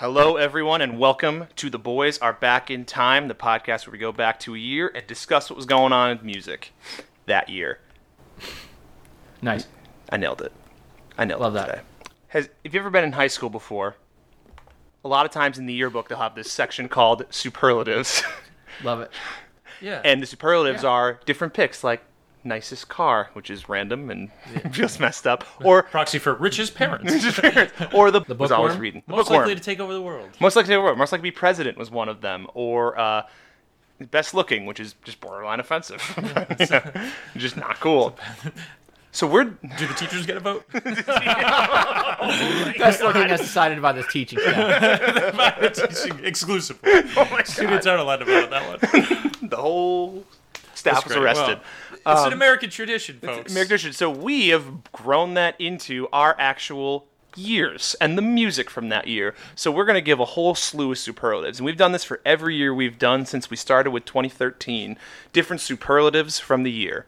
Hello, everyone, and welcome to The Boys Are Back in Time, the podcast where we go back to a year and discuss what was going on in music that year. Nice. I nailed it. Love that. Have you ever been in high school before? A lot of times in the yearbook, they'll have this section called superlatives. Love it. Yeah. And the superlatives are different picks, like nicest car, which is random and just messed up, or proxy for richest parents. Or the bookworm. Most likely to take over the world. Most likely to be president was one of them, or best looking, which is just borderline offensive. Just not cool. Do the teachers get a vote? Best looking as decided by the teaching staff. By the teaching exclusively. Oh, students aren't allowed to vote on that one. The whole staff was arrested. Well, it's an American tradition, folks. It's an American tradition. So we have grown that into our actual years and the music from that year. So we're going to give a whole slew of superlatives. And we've done this for every year we've done since we started with 2013. Different superlatives from the year.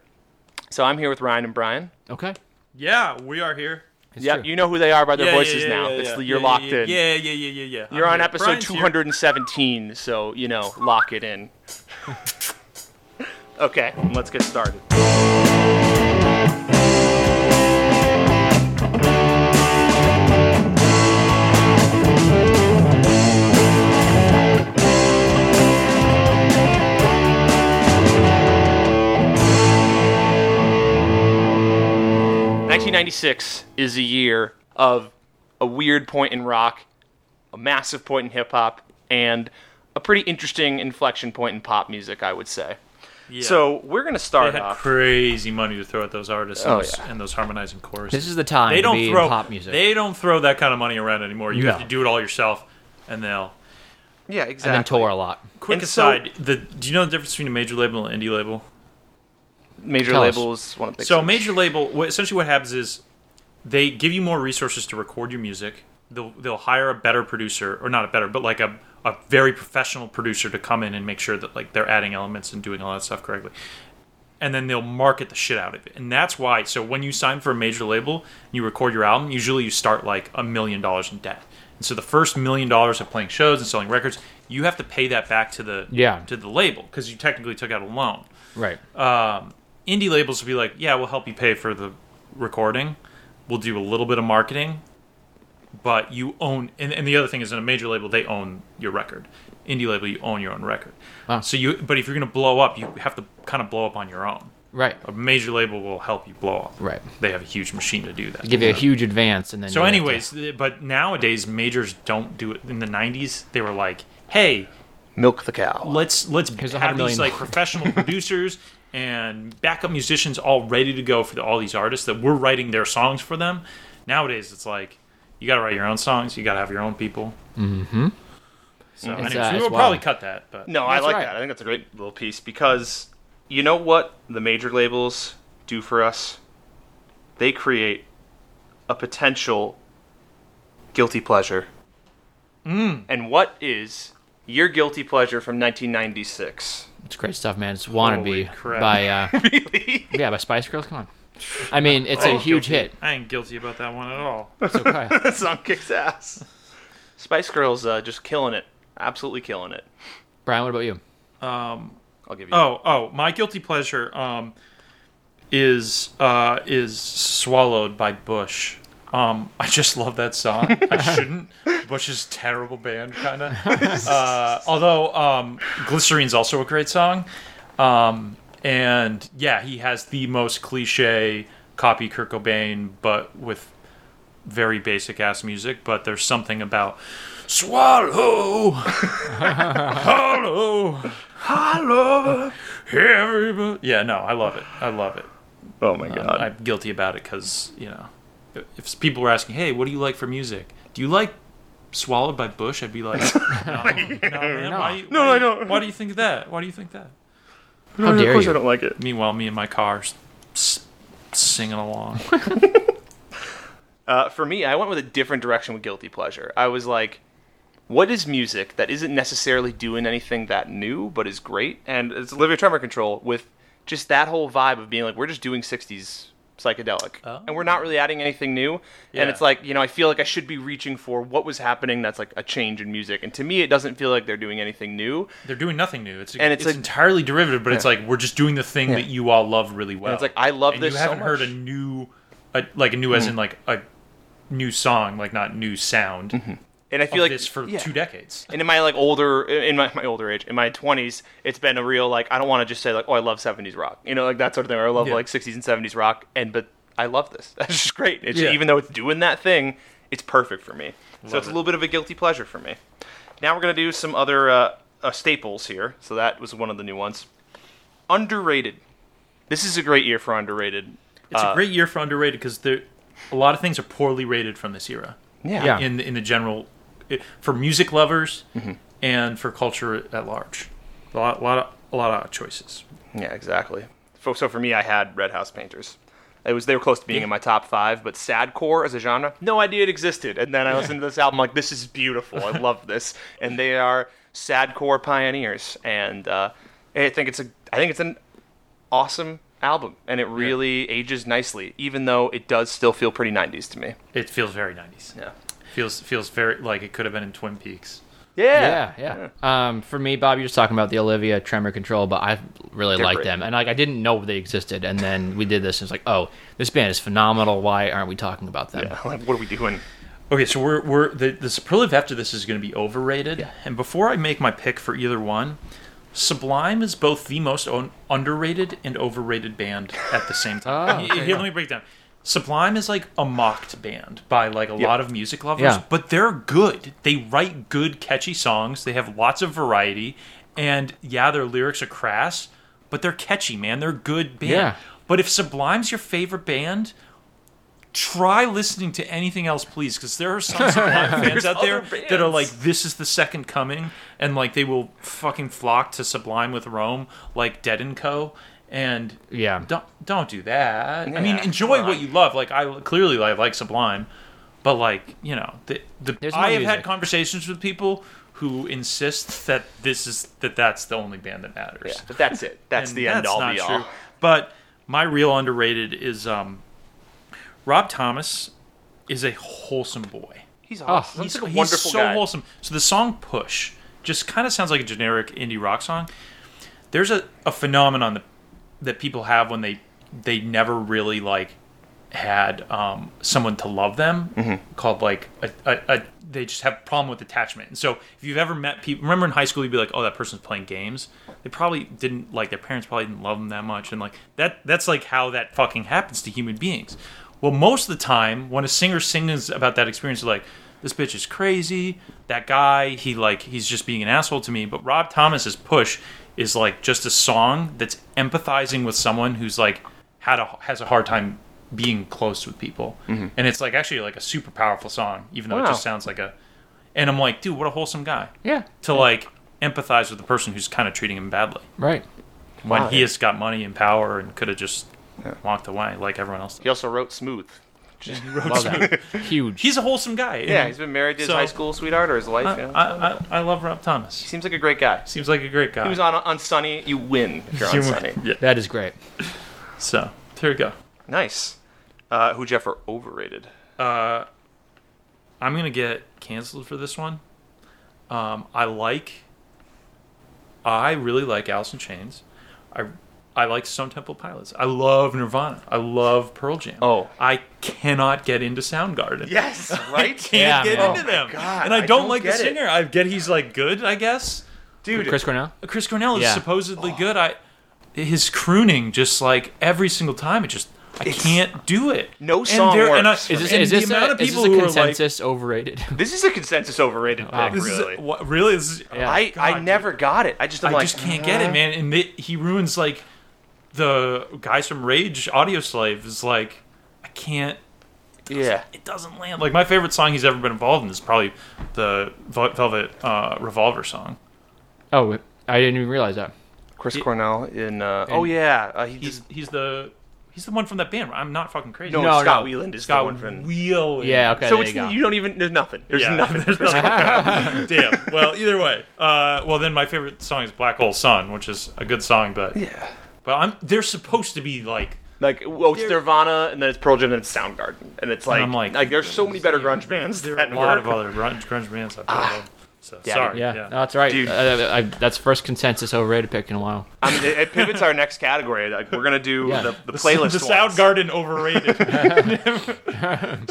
So I'm here with Ryan and Brian. Okay. Yeah, we are here. Yeah, you know who they are by their voices now. You're locked in. Yeah. You're on episode Brian's 217, here. So, you know, lock it in. Okay, let's get started. '96 is a year of a weird point in rock, a massive point in hip-hop, and a pretty interesting inflection point in pop music, I would say. Yeah. So we're going to start off. They had crazy money to throw at those artists and those harmonizing choruses. This is the time they don't throw in pop music. They don't throw that kind of money around anymore. You have to do it all yourself, and they'll... Yeah, exactly. And then tour a lot. Quick aside, do you know the difference between a major label and an indie label? Major label, essentially what happens is they give you more resources to record your music. They'll hire a better producer, or not a better, but like a very professional producer to come in and make sure that like they're adding elements and doing all that stuff correctly. And then they'll market the shit out of it. And that's why, so when you sign for a major label, you record your album, usually you start like $1 million in debt. And so the first $1 million of playing shows and selling records, you have to pay that back to the label because you technically took out a loan. Right. Indie labels will be like, yeah, we'll help you pay for the recording. We'll do a little bit of marketing. But you own... And the other thing is in a major label, they own your record. Indie label, you own your own record. Wow. But if you're going to blow up, you have to kind of blow up on your own. Right. A major label will help you blow up. Right. They have a huge machine to do that. They give you a huge advance. And then. So anyways, but nowadays, majors don't do it. In the 90s, they were like, hey... Milk the cow. Let's have these like professional producers... and backup musicians all ready to go for all these artists that we're writing their songs for them. Nowadays, it's like, you got to write your own songs. You got to have your own people. Mm-hmm. So we'll probably cut that. But no, I like that. I think that's a great little piece because you know what the major labels do for us? They create a potential guilty pleasure. Mm. And what is your guilty pleasure from 1996? It's great stuff, man. It's Wannabe by really? Yeah, by Spice Girls. Come on. I mean, it's a huge hit. I ain't guilty about that one at all. It's okay. That song kicks ass. Spice Girls just killing it. Absolutely killing it. Brian, what about you? I'll give you. My guilty pleasure is Swallowed by Bush. I just love that song. I shouldn't. Bush is a terrible band, kind of. Although Glycerine's also a great song. And yeah, he has the most cliche copy Kurt Cobain, but with very basic ass music. But there's something about swallow, hollow, everybody. Yeah, no, I love it. Oh my God, I'm guilty about it because you know. If people were asking, hey, what do you like for music? Do you like Swallowed by Bush? I'd be like, no, man. No, I don't. Why do you think that? How dare you? Of course I don't like it. Meanwhile, me and my car singing along. For me, I went with a different direction with guilty pleasure. I was like, what is music that isn't necessarily doing anything that new, but is great? And it's Olivia Tremor Control with just that whole vibe of being like, we're just doing 60s psychedelic. Oh. And we're not really adding anything new. Yeah. And it's like, you know, I feel like I should be reaching for what was happening that's like a change in music. And to me, it doesn't feel like they're doing anything new. They're doing nothing new. It's like, entirely derivative, but yeah. It's like, we're just doing the thing that you all love really well. And it's like, I love and this so much. You haven't heard a new as in like a new song, like not new sound. Mm-hmm. And I feel like this for 2 decades. And in my like older age, in my 20s, it's been a real like I don't want to just say like, oh, I love 70s rock, you know, like that sort of thing. Or I love like 60s and 70s rock, but I love this. That's just great. It's even though it's doing that thing, it's perfect for me. Love so it's a little bit of a guilty pleasure for me. Now we're gonna do some other staples here. So that was one of the new ones. Underrated. This is a great year for underrated. It's a great year for underrated because a lot of things are poorly rated from this era. Yeah. In the general. For music lovers and for culture at large, a lot of choices. Yeah, exactly. So for me, I had Red House Painters. They were close to being in my top 5, but sadcore as a genre, no idea it existed. And then I listened to this album, like, this is beautiful. I love this. And they are sadcore pioneers. And I think it's an awesome album, and it really ages nicely, even though it does still feel pretty 90s to me. It feels very 90s. Yeah. Feels very like it could have been in Twin Peaks. Yeah. For me, Bob, you're just talking about the Olivia Tremor Control, but I really like them, and like I didn't know they existed, and then we did this, and it's like, oh, this band is phenomenal. Why aren't we talking about them? Yeah, like, what are we doing? Okay, so we're the superlative after this is going to be overrated, and before I make my pick for either one, Sublime is both the most underrated and overrated band at the same time. Oh, okay. Here, let me break down. Sublime is like a mocked band by like a lot of music lovers, but they're good. They write good, catchy songs. They have lots of variety, and their lyrics are crass, but they're catchy, man. They're a good band. Yeah. But if Sublime's your favorite band, try listening to anything else, please, because there are some Sublime fans out there that are like, this is the second coming, and like they will fucking flock to Sublime with Rome, like Dead & Co., and don't do that. Yeah, I mean, enjoy what you love. Like I like Sublime, but like, you know, I have had conversations with people who insist that that's the only band that matters. Yeah, but that's it. That's the end all be all. But my real underrated is Rob Thomas is a wholesome boy. He's awesome. He's like a wonderful guy. So wholesome. So the song "Push" just kind of sounds like a generic indie rock song. There's a phenomenon that people have when they never really like had someone to love them called like they just have a problem with attachment. And so if you've ever met people, remember in high school you'd be like, oh, that person's playing games. They probably didn't like, their parents probably didn't love them that much. And like that's like how that fucking happens to human beings. Well, most of the time when a singer sings about that experience, they're like, this bitch is crazy. That guy, he's just being an asshole to me. But Rob Thomas's "Push" is like just a song that's empathizing with someone who's like has a hard time being close with people, and it's like actually like a super powerful song, even though it just sounds like a. And I'm like, dude, what a wholesome guy! Yeah, to like empathize with the person who's kind of treating him badly, right? When he has got money and power and could have just walked away like everyone else does. He also wrote "Smooth." Huge. He's a wholesome guy. Yeah, he's been married to his high school sweetheart or his wife. I love Rob Thomas. He seems like a great guy. He was on Sunny. You win if you're on Sunny. Yeah. That is great. So, there we go. Nice. Who, Jeff, are overrated? I'm going to get canceled for this one. I really like Alice in Chains. I like Stone Temple Pilots. I love Nirvana. I love Pearl Jam. Oh. I cannot get into Soundgarden. Yes, right? I can't get into them. God, and I don't like the singer. I get he's like good, I guess. Dude. Chris Cornell? Chris Cornell is supposedly good. His crooning, just like every single time, I can't do it. No song works. This is a consensus overrated pick, really. Really? I never got it. I just can't get it, man. And he ruins like... The guys from Rage, Audioslave, is like, I can't. It doesn't land. Like my favorite song he's ever been involved in is probably the Velvet Revolver song. Oh, I didn't even realize that. Chris Cornell in. He's the one from that band. I'm not fucking crazy. No, Scott Weiland is Scott the one from... Weiland. Yeah, okay, so you don't even... There's nothing. There's nothing. Damn. Well, either way. Well, then my favorite song is Black Hole Sun, which is a good song, but... Yeah. But they're supposed to be like Like, well, it's Nirvana, and then it's Pearl Jam, and then it's Soundgarden. And it's like, and like there's so many better grunge bands. There are a lot of other grunge bands I've heard of. So, yeah, sorry. Yeah. No, that's right. Dude. That's first consensus overrated pick in a while. I mean, it pivots our next category. Like, we're going to do the playlist. The Soundgarden overrated.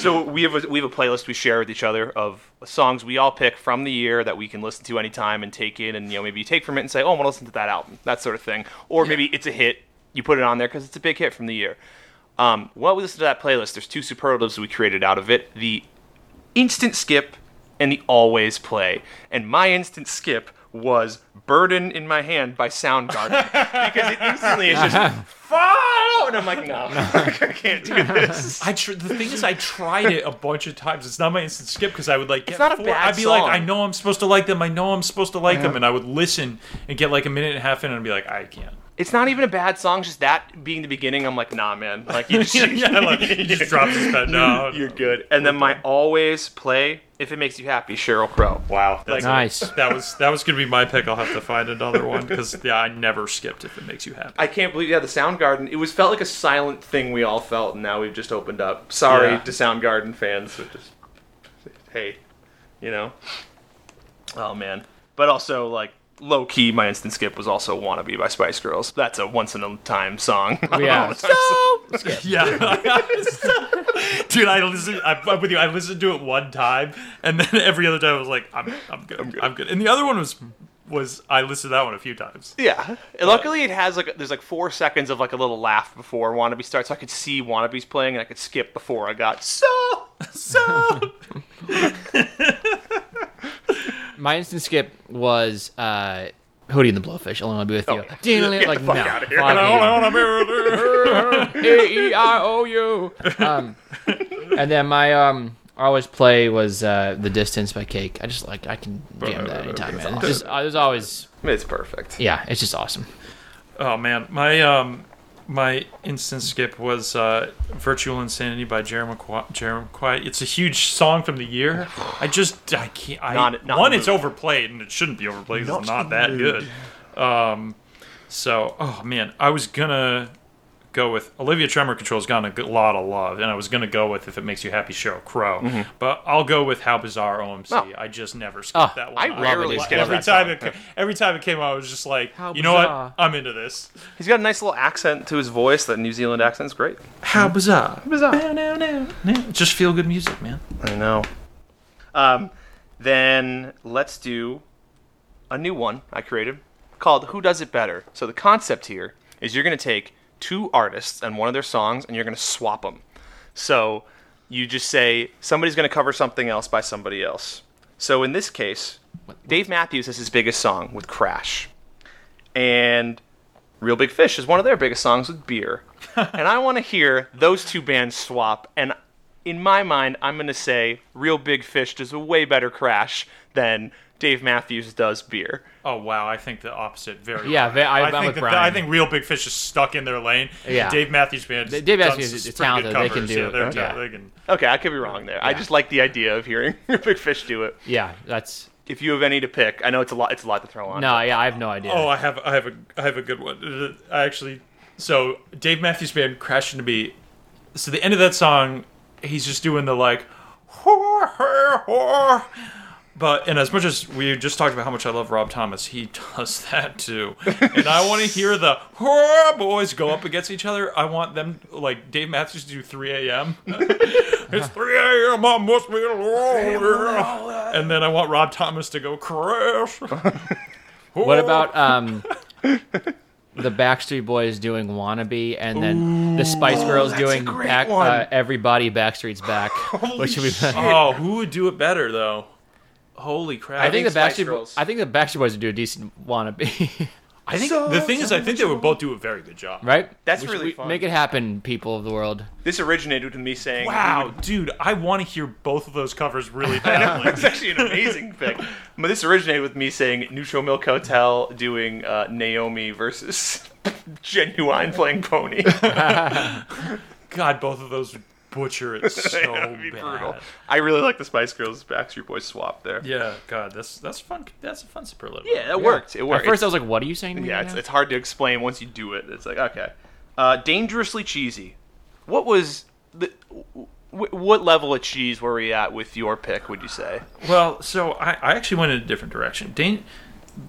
So we have a playlist we share with each other of songs we all pick from the year that we can listen to anytime and take in. And, you know, maybe you take from it and say, oh, I want to listen to that album. That sort of thing. Or maybe it's a hit. You put it on there because it's a big hit from the year. While we listen to that playlist, there's two superlatives we created out of it. The instant skip and the always play. And my instant skip was Burden in My Hand by Soundgarden. Because it instantly is just, follow! And I'm like, no, I can't do this. The thing is, I tried it a bunch of times. It's not my instant skip because I would like... It's not a bad I'd be song. Like, I know I'm supposed to like them. And I would listen and get like a minute and a half in and be like, I can't. It's not even a bad song, just that being the beginning, I'm like, nah, man. Like, you just drop this bed. No, you're good. And then my always play, if it makes you happy, Sheryl Crow. Wow. That's nice. That was going to be my pick. I'll have to find another one because, I never skipped if it makes you happy. I can't believe, the Soundgarden, felt like a silent thing we all felt, and now we've just opened up. Sorry to Soundgarden fans. Just, hey, you know. Oh, man. But also, like, low-key, my instant skip was also Wannabe by Spice Girls. That's a once-in-a-time song. Yeah. Dude, I'm with you. I listened to it one time, and then every other time I was like, I'm good. And the other one was I listened to that one a few times. Yeah. But luckily, it has, like, there's, like, 4 seconds of, like, a little laugh before Wannabe starts. So I could see Wannabe's playing, and I could skip before I got, My instant skip was Hootie and the Blowfish. I'll be with you. Get the fuck out of here. A-E-I-O-U. And then my always play was The Distance by Cake. I just I can jam that anytime, man. It's just, there's always... It's perfect. Yeah, it's just awesome. Oh, man. My instant skip was Virtual Insanity by Jamiroquai. It's a huge song from the year. I can't. It's overplayed, and it shouldn't be overplayed because it's not that good. I was going to go with Olivia Tremor Control's gotten a lot of love, and I was going to go with If It Makes You Happy, Sheryl Crow. Mm-hmm. But I'll go with How Bizarre OMC. Oh. I just never skip that one. I rarely skip that time song. Every time it came out, I was just like, you know what? I'm into this. He's got a nice little accent to his voice. That New Zealand accent's great. How bizarre. Just feel good music, man. I know. Then let's do a new one I created called Who Does It Better? So the concept here is you're going to take two artists and one of their songs, and you're going to swap them. So you just say, somebody's going to cover something else by somebody else. So in this case, Dave Matthews has his biggest song with Crash. And Real Big Fish is one of their biggest songs with Beer. And I want to hear those two bands swap. And in my mind, I'm going to say Real Big Fish does a way better Crash than Dave Matthews does Beer. Oh, wow. I think the opposite. I think Real Big Fish is stuck in their lane. Yeah. Dave Matthews Band is talented. They can do it. Okay, I could be wrong there. Yeah. I just like the idea of hearing Real Big Fish do it. Yeah, that's... If you have any to pick. I know it's a lot to throw on. No, I have no idea. Oh, I have a good one. I actually... So, Dave Matthews Band, Crash Into Me. So, the end of that song, he's just doing the like... But as much as we just talked about how much I love Rob Thomas, he does that too. And I want to hear the boys go up against each other. I want them, like Dave Matthews, to do 3 a.m. It's 3 a.m. I must be alone. And then I want Rob Thomas to go crash. What about the Backstreet Boys doing Wannabe, and then the Spice Girls doing Everybody Backstreet's Back? Which would be better? Oh, who would do it better though? Holy crap! I think the Backstreet Boys would do a decent Wannabe. I think I think they would both do a very good job. Right? That's really fun. Make it happen, people of the world. This originated with me saying, "Wow, dude, I want to hear both of those covers really badly." It's actually an amazing pick. But this originated with me saying Neutral Milk Hotel doing Naomi versus Ginuwine playing Pony. God, both of those. Butcher it so bad. I really like the Spice Girls Backstreet Boys swap there. Yeah, God, that's fun. That's a fun superlative. Yeah, it worked. At first, I was like, "What are you saying to me?" Yeah, it's hard to explain once you do it. It's like, okay, Dangerously cheesy. What was the... What level of cheese were we at with your pick, would you say? Well, so I actually went in a different direction.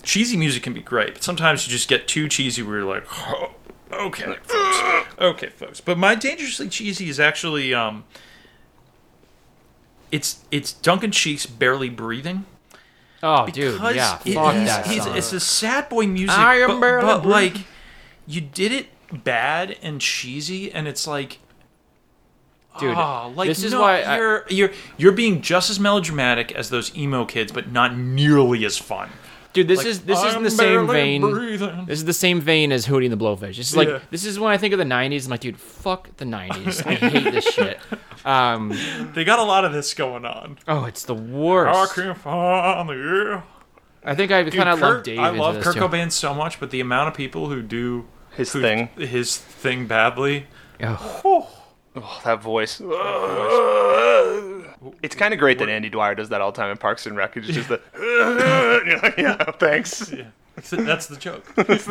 Cheesy music can be great, but sometimes you just get too cheesy where you're like, oh, okay, folks. Okay, folks. But my Dangerously Cheesy is actually... It's Duncan Sheik's Barely Breathing. Oh, dude, yeah. Fuck that song. It's a sad boy music, but like, you did it bad and cheesy, and it's like... Dude, like, this is why you're being just as melodramatic as those emo kids, but not nearly as fun. Dude, this is in the same vein. Breathing. This is the same vein as Hootie and the Blowfish. It's like this is when I think of the '90s. I'm like, dude, fuck the '90s. I hate this shit. They got a lot of this going on. Oh, it's the worst. I can't find you. I think I kind of love Dave. I love Kurt Cobain so much, but the amount of people who do his thing badly. Oh. Oh, that voice. It's kind of great that Andy Dwyer does that all the time in Parks and Rec. It's just the... yeah, thanks. Yeah. That's the joke. That's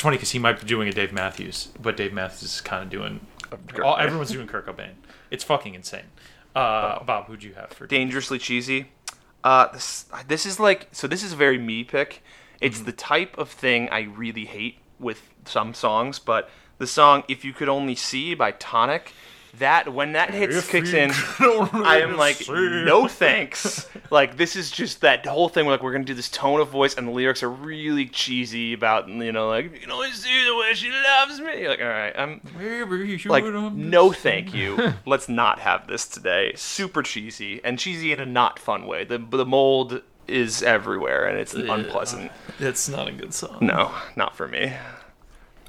funny because he might be doing a Dave Matthews, but Dave Matthews is kind of doing... everyone's doing Kurt Cobain. It's fucking insane. Bob, who'd you have for... Dangerously Cheesy? This is like... So this is a very me pick. It's the type of thing I really hate with some songs, but... The song "If You Could Only See" by Tonic, that when that kicks in, I am like, no thanks. Like, this is just that whole thing. We're like, we're gonna do this tone of voice, and the lyrics are really cheesy about, you know, like, you can only see the way she loves me. You're like, all right, I'm like, no, thank you. Let's not have this today. Super cheesy, and cheesy in a not fun way. The mold is everywhere, and it's unpleasant. It's not a good song. No, not for me.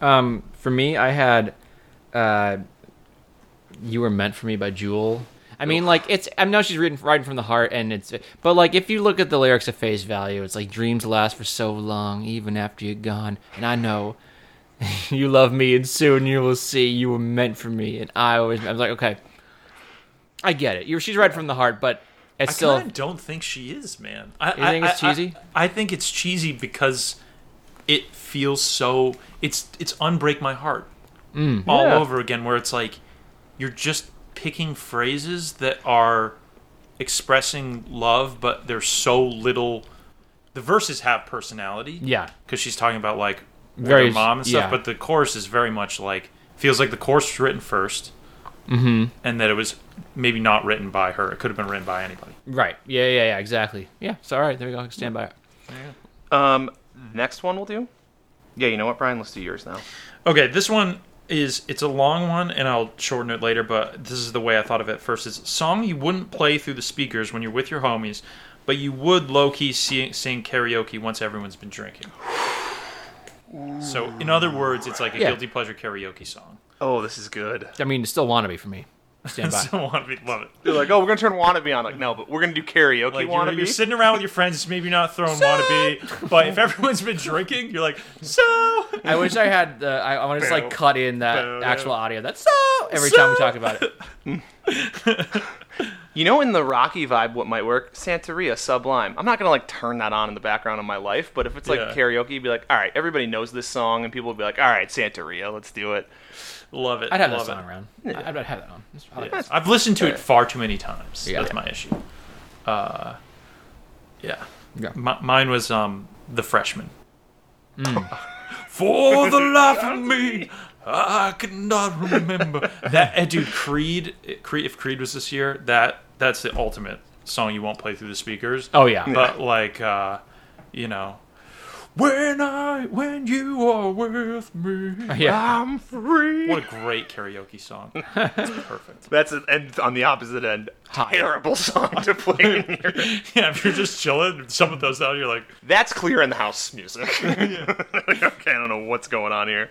For me, I had "You Were Meant for Me" by Jewel. I mean, like, it's... I know she's writing from the heart, and it's... But, like, if you look at the lyrics at face value, it's like, dreams last for so long, even after you're gone. And I know you love me, and soon you will see you were meant for me. And I was like, okay, I get it. She's writing from the heart, but it's still... I kind of don't think she is, man. You think it's cheesy? I think it's cheesy because... It feels so... It's Unbreak My Heart all over again, where it's like you're just picking phrases that are expressing love, but there's so little... The verses have personality. Yeah. Because she's talking about, like, very, her mom and stuff, but the chorus is very much like... Feels like the chorus was written first, and that it was maybe not written by her. It could have been written by anybody. Right. Yeah, exactly. Yeah, it's all right. There we go. Stand by it. Yeah. Next one we'll do? Yeah, you know what, Brian? Let's do yours now. Okay, this one is... It's a long one, and I'll shorten it later, but this is the way I thought of it first. It's a song you wouldn't play through the speakers when you're with your homies, but you would low-key sing karaoke once everyone's been drinking. So, in other words, it's like a guilty pleasure karaoke song. Oh, this is good. I mean, it's still Wannabe for me. Stand by. Still Wannabe, love it. You're like, oh, we're going to turn Wannabe on. Like, no, but we're going to do karaoke, like, Wannabe. You're sitting around with your friends, maybe not throwing Wannabe, but if everyone's been drinking, you're like, so. I wish I had the, I want to just like cut in that actual audio. That's so every time we talk about it. You know, in the Rocky vibe, what might work? Santeria, Sublime. I'm not going to like turn that on in the background of my life, but if it's like karaoke, you'd be like, all right, everybody knows this song, and people would be like, all right, Santeria, let's do it. Love it. I'd have that song around. Yeah. I'd have that on. I've listened to it far too many times. Yeah. That's my issue. Mine was The Freshman. For the life of me, I cannot remember. That dude, Creed. If Creed was this year, that's the ultimate song you won't play through the speakers. Oh yeah. But like, you know. When you are with me, I'm free. What a great karaoke song. That's perfect. That's and on the opposite end, terrible song to play in here. Yeah, if you're just chilling, some of those out, you're like... That's clear in the house music. Like, okay, I don't know what's going on here.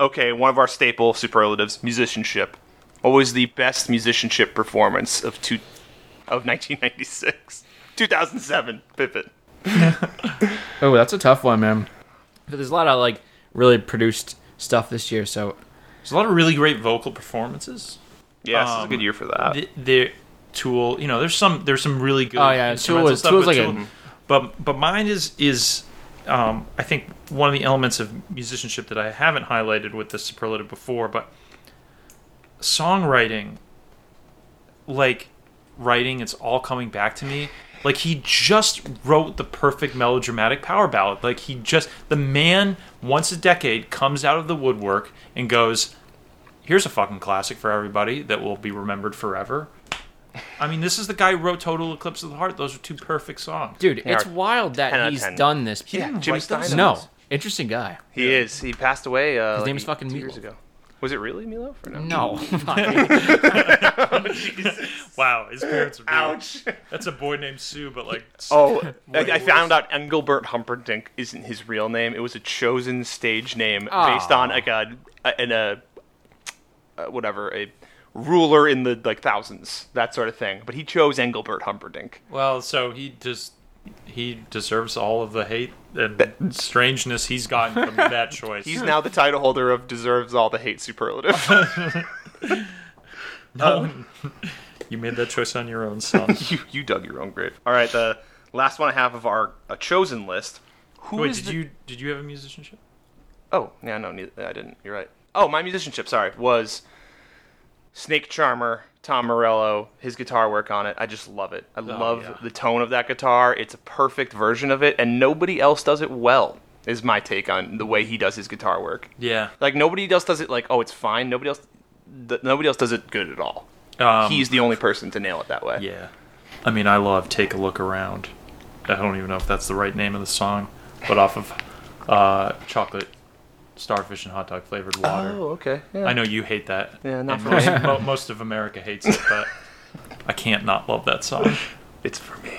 Okay, one of our staple superlatives, musicianship. What was the best musicianship performance of 1996? 2007, pivot. Oh, that's a tough one, man. But there's a lot of like really produced stuff this year, so there's a lot of really great vocal performances. Yeah, this is a good year for that. The Tool, you know, there's some really good. Oh yeah, Tool was like, but mine is I think one of the elements of musicianship that I haven't highlighted with the superlative before, but songwriting, like writing, it's all coming back to me. Like, he just wrote the perfect melodramatic power ballad. Like, he just, the man, once a decade, comes out of the woodwork and goes, here's a fucking classic for everybody that will be remembered forever. I mean, this is the guy who wrote Total Eclipse of the Heart. Those are two perfect songs. Dude, it's wild that he's done this. Yeah, Jim Steinman. No, interesting guy. He is. He passed away his name is fucking years ago. Was it really Meatloaf or no? No. Wow, his parents are real. Ouch. That's a boy named Sue, but like... Oh, I found out Engelbert Humperdinck isn't his real name. It was a chosen stage name based on like a ruler in the like thousands, that sort of thing. But he chose Engelbert Humperdinck. Well, so he deserves all of the hate and strangeness he's gotten from that choice. He's now the title holder of deserves all the hate superlative. You made that choice on your own, son. you dug your own grave. All right, the last one I have of our chosen list. Did you have a musicianship? Oh, yeah, no, I didn't. You're right. Oh, my musicianship, sorry, was Snake Charmer, Tom Morello, his guitar work on it. I just love it. I love the tone of that guitar. It's a perfect version of it, and nobody else does it well, is my take on the way he does his guitar work. Yeah. Like, nobody else does it like, oh, it's fine. Nobody else does it good at all. He's the only person to nail it that way. Yeah. I mean, I love Take a Look Around. I don't even know if that's the right name of the song, but off of Chocolate Starfish and Hot Dog Flavored Water. Oh, okay. Yeah. I know you hate that. Yeah, not for me. Most of America hates it, but I can't not love that song. It's for me.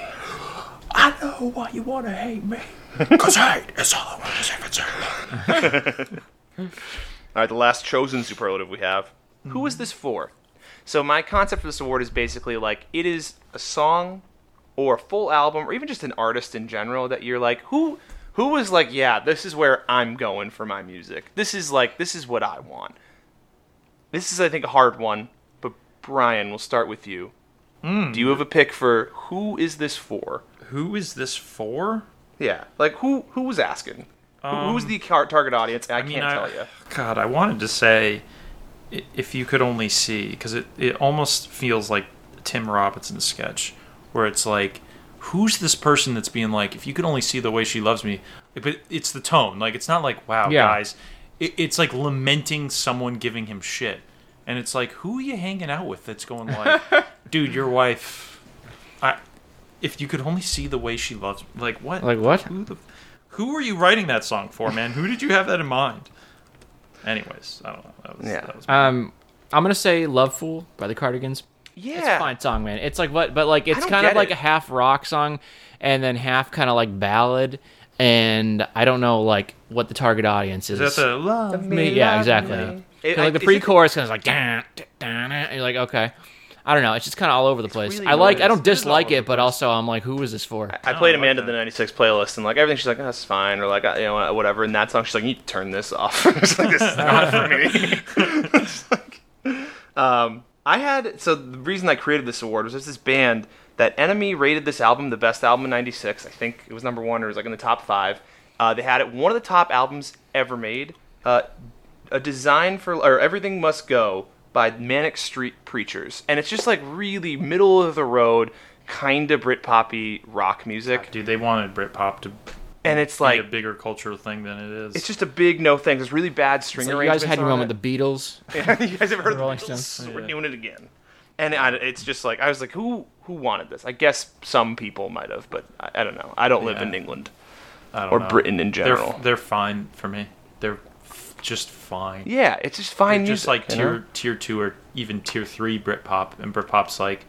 I know why you want to hate me. Because hate is all I want to say for you. All right, the last chosen superlative we have. Mm-hmm. Who is this for? So my concept for this award is basically like, it is a song or a full album or even just an artist in general that you're like, who was like, yeah, this is where I'm going for my music. This is what I want. This is, I think, a hard one, but Brian, we'll start with you. Mm. Do you have a pick for who is this for? Who is this for? Yeah, like who was asking? Who was the target audience? I can't tell you. God, I wanted to say If You Could Only See, because it almost feels like a Tim Robinson sketch, where it's like, who's this person that's being like, if you could only see the way she loves me? But it's the tone. Like, it's not like, wow, guys. It's like lamenting someone giving him shit. And it's like, who are you hanging out with that's going like, dude, your wife, if you could only see the way she loves me. Like, what? Like, what? Who are you writing that song for, man? Who did you have that in mind? Anyways, I don't know. That was I'm going to say Love Fool by the Cardigans. Yeah. It's a fine song, man. It's like what, but like it's kind of like a half rock song and then half kind of like ballad. And I don't know like what the target audience is. Is that the love me? Yeah, exactly. It, like the pre-chorus kind of like, and you're like, okay. I don't know. It's just kind of all over the place. Really I don't dislike it, but also I'm like, who is this for? I played Amanda the 96 playlist, and like everything, she's like, that's fine, or like, you know, whatever. And that song, she's like, you turn this off. It's like, this is not for me. It's like, so the reason I created this award was there's this band that Enemy rated this album the best album in '96. I think it was number one, or it was like in the top five. They had it one of the top albums ever made. A Design for, or Everything Must Go by Manic Street Preachers, and it's just like really middle of the road, kind of Britpop-y rock music. God, dude, they wanted Britpop to. And it's like a bigger cultural thing than it is. It's just a big no thing. There's really bad string arrangements. You guys had your moment with the Beatles. Yeah, you guys ever heard of the Beatles? Yeah. We're doing it again. And it's just like, I was like, who wanted this? I guess some people might have, but I don't know. I don't live in England or Britain in general. They're fine for me. They're just fine. Yeah, it's just fine. They're just like tier 2 or even tier 3 Britpop. And Britpop's like,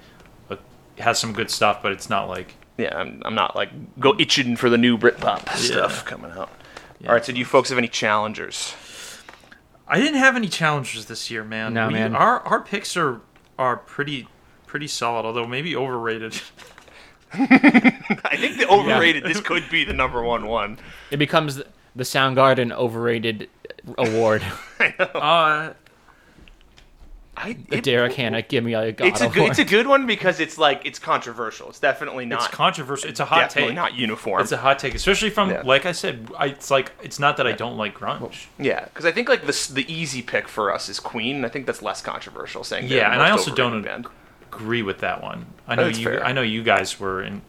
has some good stuff, but it's not like... Yeah, I'm not like go itching for the new Britpop stuff coming out. Yeah. All right, so do you folks have any challengers? I didn't have any challengers this year, man. No, man. Our picks are pretty solid, although maybe overrated. I think the overrated. This could be the number one. It becomes the Soundgarden overrated award. I know. Derek Hannah, give me a God. It's a good one because it's like it's controversial. It's definitely not. It's controversial. It's a hot take. Not uniform. It's a hot take, especially from like I said. It's like it's not that I don't like grunge. Yeah, because I think like the easy pick for us is Queen. And I think that's less controversial. Saying yeah, and I also don't agree with that one. I know you. Fair. I know you guys were in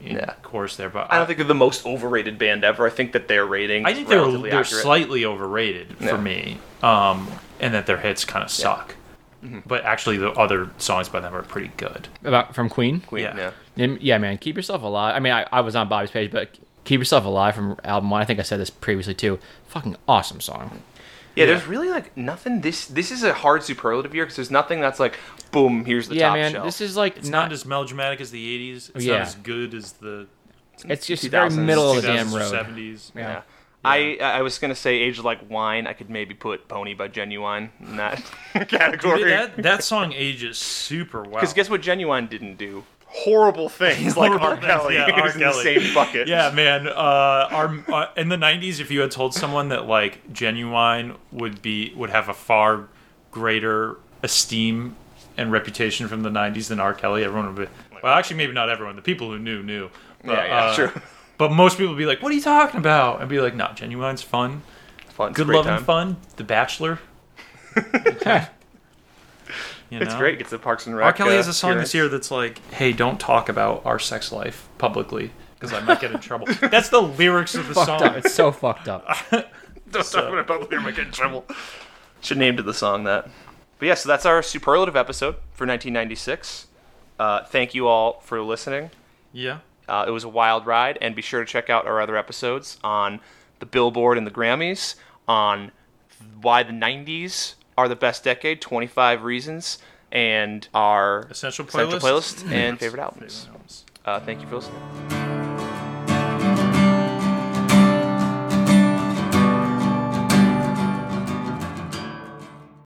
course there, but I don't think they're the most overrated band ever. I think that their rating. I think they're slightly overrated for me, and that their hits kind of suck. Mm-hmm. But actually, the other songs by them are pretty good. From Queen? Queen, yeah. And, yeah, man, Keep Yourself Alive. I mean, I was on Bobby's page, but Keep Yourself Alive from album one. I think I said this previously, too. Fucking awesome song. Yeah, there's really, like, nothing. This is a hard superlative year because there's nothing that's like, boom, here's the top shelf. Yeah, man, this is, like... It's not as melodramatic as the 80s. It's not as good as the... It's just very middle of the damn road. 70s. Yeah. Yeah. I was going to say Age Like Wine. I could maybe put Pony by Ginuwine in that category. Dude, that song ages super well. Because guess what Ginuwine didn't do? Horrible things like R. Kelly. Yeah, R. Kelly. In the same bucket. Yeah, man. In the 90s, if you had told someone that like Ginuwine would have a far greater esteem and reputation from the 90s than R. Kelly, everyone would be... Well, actually, maybe not everyone. The people who knew. But, yeah, true. But most people would be like, what are you talking about? I'd be like, no, Ginuwine's fun. Good loving fun. The Bachelor. Okay. You know? It's great. It's the Parks and Rec. R. Kelly has a song this year that's like, hey, don't talk about our sex life publicly because I might get in trouble. That's the lyrics of the song. Up. It's so fucked up. Don't talk about it publicly or I might get in trouble. Should have named the song that. But yeah, so that's our superlative episode for 1996. Thank you all for listening. Yeah. It was a wild ride, and be sure to check out our other episodes on the Billboard and the Grammys, on why the 90s are the best decade, 25 reasons, and our essential playlist and favorite albums. Thank you for listening.